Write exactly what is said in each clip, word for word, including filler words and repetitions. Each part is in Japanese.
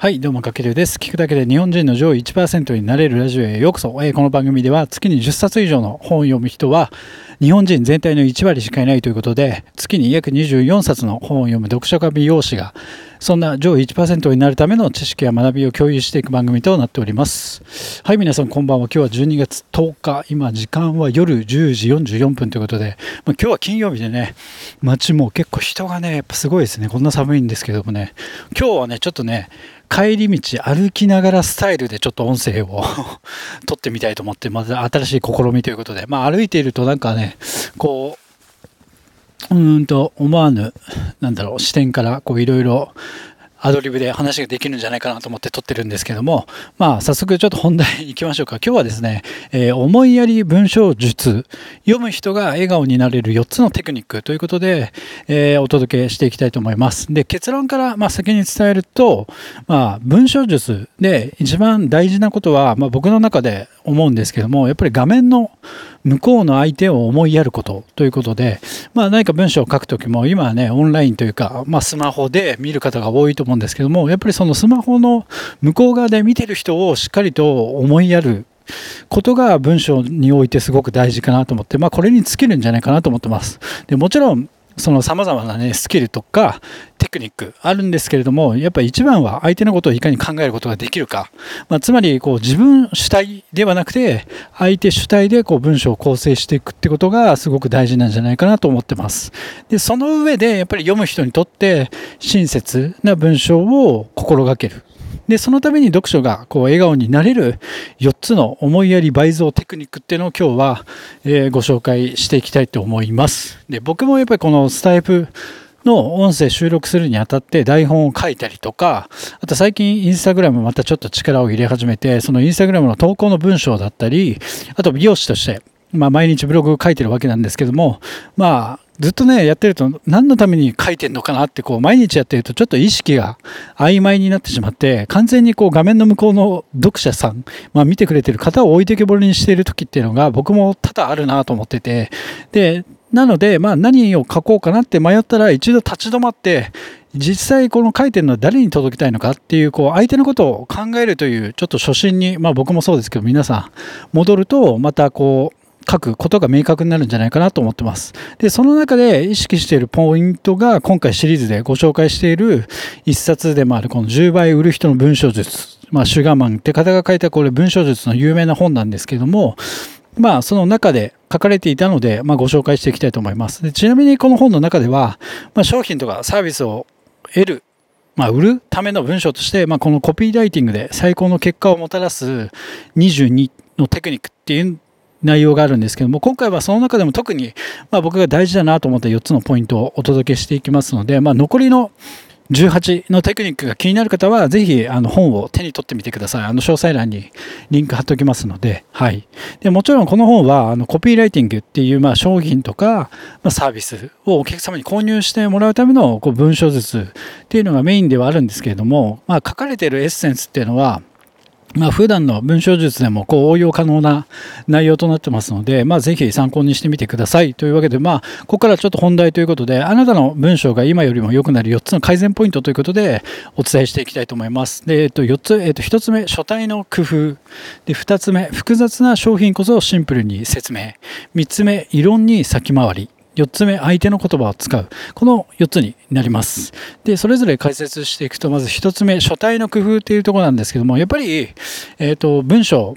はいどうもかけるです。聞くだけで日本人の上位 いちパーセント になれるラジオへようこそ。えー、この番組では月にじゅっさつ以上の本を読む人は日本人全体のいちわりしかいないということで、月に約にじゅうよんさつの本を読む読書家美容師がそんな上位 いちパーセント になるための知識や学びを共有していく番組となっております。はい、皆さんこんばんは。今日はじゅうにがつとおか、今時間は夜じゅうじよんじゅうよんぷんということで、まあ、今日は金曜日でね、街も結構人がねやっぱすごいですね。こんな寒いんですけどもね、今日はねちょっとね帰り道歩きながらスタイルでちょっと音声を撮ってみたいと思って、また新しい試みということで、まあ、歩いているとなんかねこううーんと思わぬなんだろう視点からこういろいろアドリブで話ができるんじゃないかなと思って撮ってるんですけども、まあ早速ちょっと本題行きましょうか。今日はですね、えー、思いやり文章術、読む人が笑顔になれるよっつのテクニックということで、えー、お届けしていきたいと思います。で結論から、まあ、先に伝えると、まあ、文章術で一番大事なことは、まあ、僕の中で思うんですけども、やっぱり画面の向こうの相手を思いやることということで、まあ、何か文章を書くときも今はねオンラインというか、まあ、スマホで見る方が多いと思うんですけども、やっぱりそのスマホの向こう側で見てる人をしっかりと思いやることが文章においてすごく大事かなと思って、まあ、これに尽きるんじゃないかなと思ってます。でもちろんその様々なねスキルとかテクニックあるんですけれども、やっぱり一番は相手のことをいかに考えることができるか、まあ、つまりこう自分主体ではなくて相手主体でこう文章を構成していくってことがすごく大事なんじゃないかなと思ってます。でその上でやっぱり読む人にとって親切な文章を心がける。でそのために読書がこう笑顔になれるよっつの思いやり倍増テクニックっていうのを今日は、えー、ご紹介していきたいと思います。で僕もやっぱりこのスタイフの音声収録するにあたって台本を書いたりとか、あと最近インスタグラムまたちょっと力を入れ始めて、そのインスタグラムの投稿の文章だったり、あと美容師として、まあ、毎日ブログを書いてるわけなんですけども、まあずっとねやってると何のために書いてんのかなってこう毎日やってるとちょっと意識が曖昧になってしまって、完全にこう画面の向こうの読者さん、まあ、見てくれてる方を置いてけぼりにしている時っていうのが僕も多々あるなと思ってて、でなのでまあ何を書こうかなって迷ったら一度立ち止まって実際この書いてるのは誰に届けたいのかっていうこう相手のことを考えるというちょっと初心に、まあ僕もそうですけど皆さん戻るとまたこう書くことが明確になるんじゃないかなと思ってます。でその中で意識しているポイントが今回シリーズでご紹介している一冊でもあるこのじゅうばい売る人の文章術、まあ、シュガーマンって方が書いたこれ文章術の有名な本なんですけども、まあその中で書かれていたので、まあ、ご紹介していきたいと思います。でちなみにこの本の中では、まあ、商品とかサービスを得る、まあ、売るための文章として、まあ、このコピーライティングで最高の結果をもたらすにじゅうにのテクニックっていう内容があるんですけども、今回はその中でも特に、まあ、僕が大事だなと思ったよっつのポイントをお届けしていきますので、まあ、残りのじゅうはちのテクニックが気になる方はぜひあの本を手に取ってみてください。あの詳細欄にリンク貼っておきますので、はい、でもちろんこの本はあのコピーライティングっていうまあ商品とかまあサービスをお客様に購入してもらうためのこう文章術っていうのがメインではあるんですけれども、まあ、書かれているエッセンスっていうのはまあ、普段の文章術でもこう応用可能な内容となってますので、まあ、ぜひ参考にしてみてください。というわけで、まあ、ここからちょっと本題ということで、あなたの文章が今よりも良くなるよっつの改善ポイントということでお伝えしていきたいと思います。で、えっと、よっつ、えっと、ひとつめ、書体の工夫。で、ふたつめ、複雑な商品こそシンプルに説明。みっつめ、異論に先回り。よっつめ、相手の言葉を使う。このよっつになります。で、それぞれ解説していくと、まずひとつめ、書体の工夫っていうところなんですけども、やっぱり、えっと、文章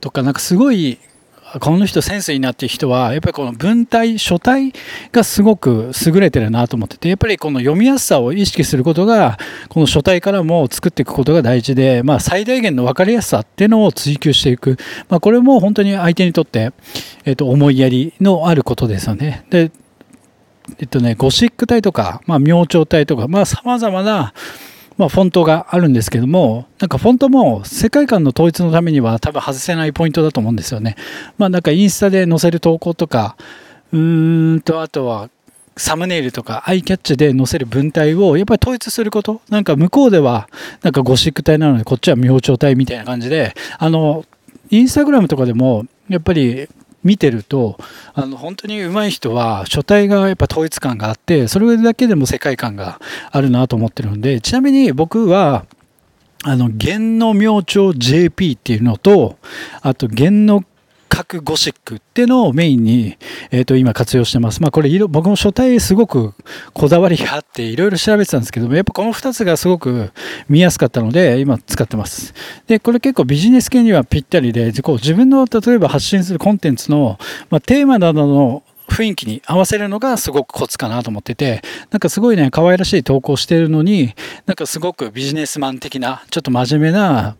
とか、なんかすごい、この人センスいいなっていう人はやっぱりこの文体書体がすごく優れてるなと思ってて、やっぱりこの読みやすさを意識することがこの書体からも作っていくことが大事で、まあ、最大限の分かりやすさっていうのを追求していく、まあ、これも本当に相手にとって、えっと、思いやりのあることですよね。で、えっとね、ゴシック体とか、まあ、明朝体とか、まあ、様々なまあ、フォントがあるんですけども、なんかフォントも世界観の統一のためには多分外せないポイントだと思うんですよね。まあなんかインスタで載せる投稿とか、うーんとあとはサムネイルとかアイキャッチで載せる文体をやっぱり統一すること、なんか向こうではなんかゴシック体なのでこっちは明朝体みたいな感じで、あのインスタグラムとかでもやっぱり見てるとあの本当に上手い人は書体がやっぱ統一感があって、それだけでも世界観があるなと思ってるので、ちなみに僕はあの元の明朝 ジェーピー っていうのと、あと元の核ゴシックっていうのをメインに、えー、と今活用してます。まあこれ色僕も書体すごくこだわりがあっていろいろ調べてたんですけども、やっぱこのふたつがすごく見やすかったので今使ってます。でこれ結構ビジネス系にはぴったりで、こう自分の例えば発信するコンテンツの、まあ、テーマなどの雰囲気に合わせるのがすごくコツかなと思ってて、なんかすごいね可愛らしい投稿してるのに、なんかすごくビジネスマン的なちょっと真面目な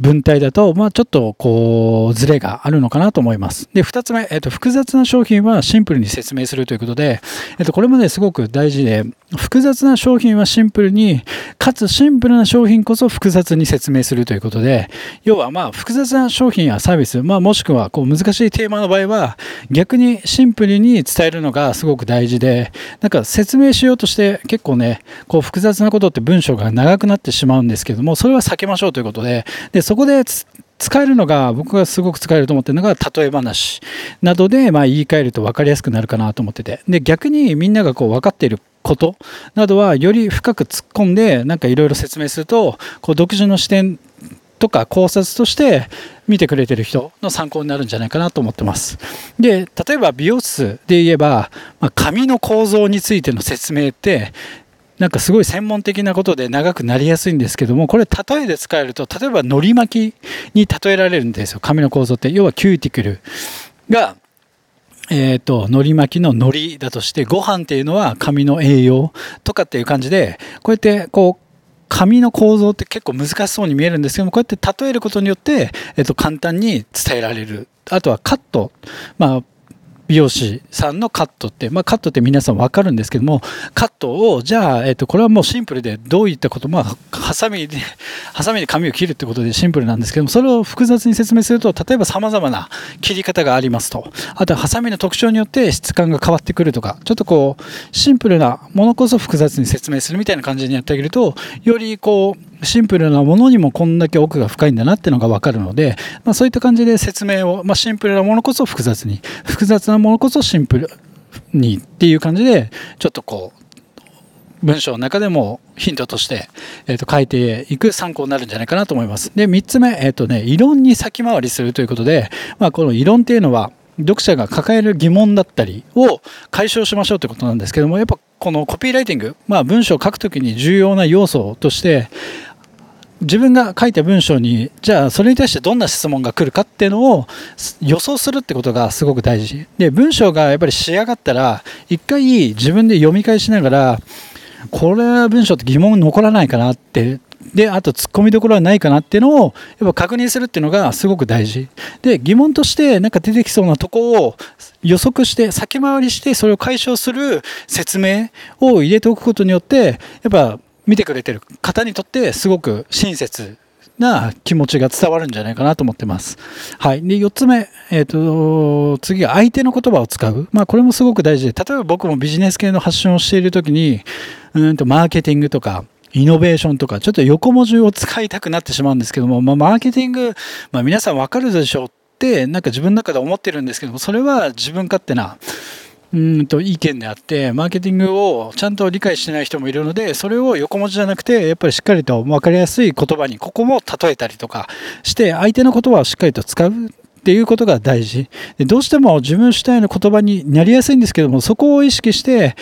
文体だと、まあちょっとこうズレがあるのかなと思います。でふたつめ、えっと複雑な商品はシンプルに説明するということで、えっとこれもねすごく大事で、複雑な商品はシンプルに、かつシンプルな商品こそ複雑に説明するということで、要はまあ複雑な商品やサービス、まあもしくはこう難しいテーマの場合は逆にシンプルに伝えるのがすごく大事で、なんか説明しようとして結構ねこう複雑なことって文章が長くなってしまうんですけども、それは避けましょうということで、でそこで使えるのが、僕がすごく使えると思ってるのが例え話などで、まあ言い換えると分かりやすくなるかなと思ってて、で逆にみんながこう分かっていることなどはより深く突っ込んでなんかいろいろ説明すると、こう独自の視点とか考察として見てくれてる人の参考になるんじゃないかなと思ってます。で例えば美容室で言えば、まあ、髪の構造についての説明ってなんかすごい専門的なことで長くなりやすいんですけども、これ例えで使えると、例えばのり巻きに例えられるんですよ。髪の構造って要はキューティクルがえーと、のり巻きののりだとして、ご飯っていうのは髪の栄養とかっていう感じで、こうやってこう紙の構造って結構難しそうに見えるんですけども、こうやって例えることによって、えーと、簡単に伝えられる。あとはカット、まあ美容師さんのカットって、まあ、カットって皆さん分かるんですけども、カットをじゃあ、えっと、これはもうシンプルで、どういったことも、まあ、ハサミでハサミで髪を切るってことでシンプルなんですけども、それを複雑に説明すると、例えば様々な切り方がありますと、あとはハサミの特徴によって質感が変わってくるとか、ちょっとこうシンプルなものこそ複雑に説明するみたいな感じにやってあげると、よりこうシンプルなものにもこんだけ奥が深いんだなっていうのが分かるので、まあ、そういった感じで説明を、まあ、シンプルなものこそ複雑に、複雑なものこそシンプルにっていう感じで、ちょっとこう文章の中でもヒントとして、えー、と書いていく参考になるんじゃないかなと思います。でみっつめ、えーとね、異論に先回りするということで、まあ、この異論っていうのは読者が抱える疑問だったりを解消しましょうということなんですけども、やっぱこのコピーライティング、まあ、文章を書くときに重要な要素として、自分が書いた文章にじゃあそれに対してどんな質問が来るかっていうのを予想するってことがすごく大事で、文章がやっぱり仕上がったら一回自分で読み返しながら、これは文章って疑問残らないかなって、であと突っ込みどころはないかなっていうのをやっぱ確認するっていうのがすごく大事で、疑問としてなんか出てきそうなとこを予測して先回りしてそれを解消する説明を入れておくことによって、やっぱ見てくれてる方にとってすごく親切な気持ちが伝わるんじゃないかなと思ってます。はい。で、よっつめ、えっと、次が相手の言葉を使う。まあ、これもすごく大事で、例えば僕もビジネス系の発信をしているときに、うんと、マーケティングとか、イノベーションとか、ちょっと横文字を使いたくなってしまうんですけども、まあ、マーケティング、まあ、皆さんわかるでしょうって、なんか自分の中で思ってるんですけども、それは自分勝手な、うんと意見であって、マーケティングをちゃんと理解してない人もいるので、それを横文字じゃなくてやっぱりしっかりと分かりやすい言葉にここも例えたりとかして、相手の言葉をしっかりと使うっていうことが大事で、どうしても自分主体の言葉になりやすいんですけども、そこを意識して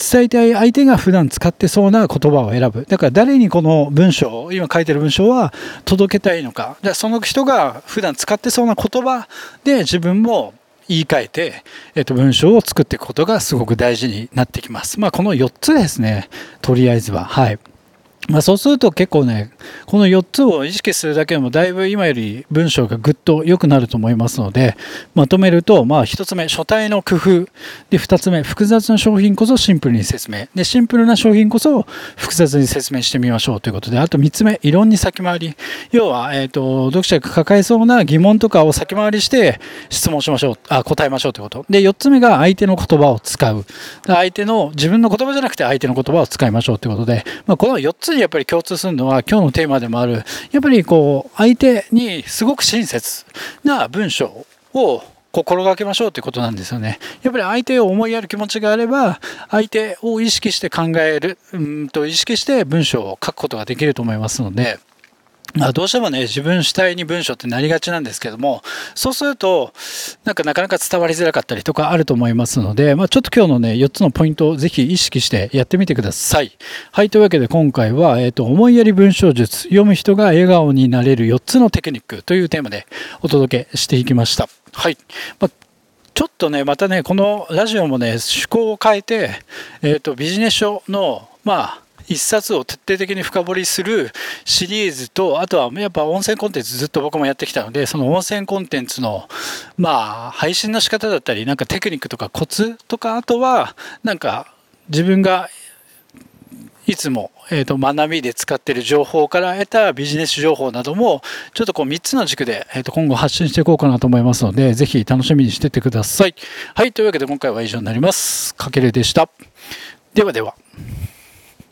伝えたい相手が普段使ってそうな言葉を選ぶ。だから誰にこの文章、今書いてる文章は届けたいのか、じゃあその人が普段使ってそうな言葉で自分も言い換えて、えっと、文章を作っていくことがすごく大事になってきます。まあ、このよっつですね、とりあえずは。はい。まあ、そうすると結構ね、このよっつを意識するだけでもだいぶ今より文章がぐっと良くなると思いますので、まとめると、まあ、ひとつめ、書体の工夫。で、ふたつめ、複雑な商品こそシンプルに説明。で、シンプルな商品こそ複雑に説明してみましょうということで、あとみっつめ、異論に先回り。要は、えっと、読者が抱えそうな疑問とかを先回りして質問しましょう、あ、答えましょうということ。で、よっつめが相手の言葉を使う。相手の、自分の言葉じゃなくて相手の言葉を使いましょうということで、まあ、このよっつやっぱり共通するのは、今日のテーマでもある、やっぱりこう相手にすごく親切な文章を心がけましょうということなんですよね。やっぱり相手を思いやる気持ちがあれば、相手を意識して考える、うんと意識して文章を書くことができると思いますので、どうしてもね、自分主体に文章ってなりがちなんですけども、そうするとなんかなかなか伝わりづらかったりとかあると思いますので、まあ、ちょっと今日のねよっつのポイントをぜひ意識してやってみてください。はい、というわけで今回は、えーと、思いやり文章術、読む人が笑顔になれるよっつのテクニックというテーマでお届けしていきました。はい、まあちょっとねまたねこのラジオもね趣向を変えて、えーと、ビジネス書のまあ一冊を徹底的に深掘りするシリーズと、あとはやっぱ音声コンテンツずっと僕もやってきたので、その音声コンテンツのまあ配信の仕方だったり、なんかテクニックとかコツとか、あとはなんか自分がいつも、えーと、学びで使っている情報から得たビジネス情報なども、ちょっとこうみっつの軸で、えーと、今後発信していこうかなと思いますので、ぜひ楽しみにしててください。はい、というわけで今回は以上になります。かけるでした。ではでは。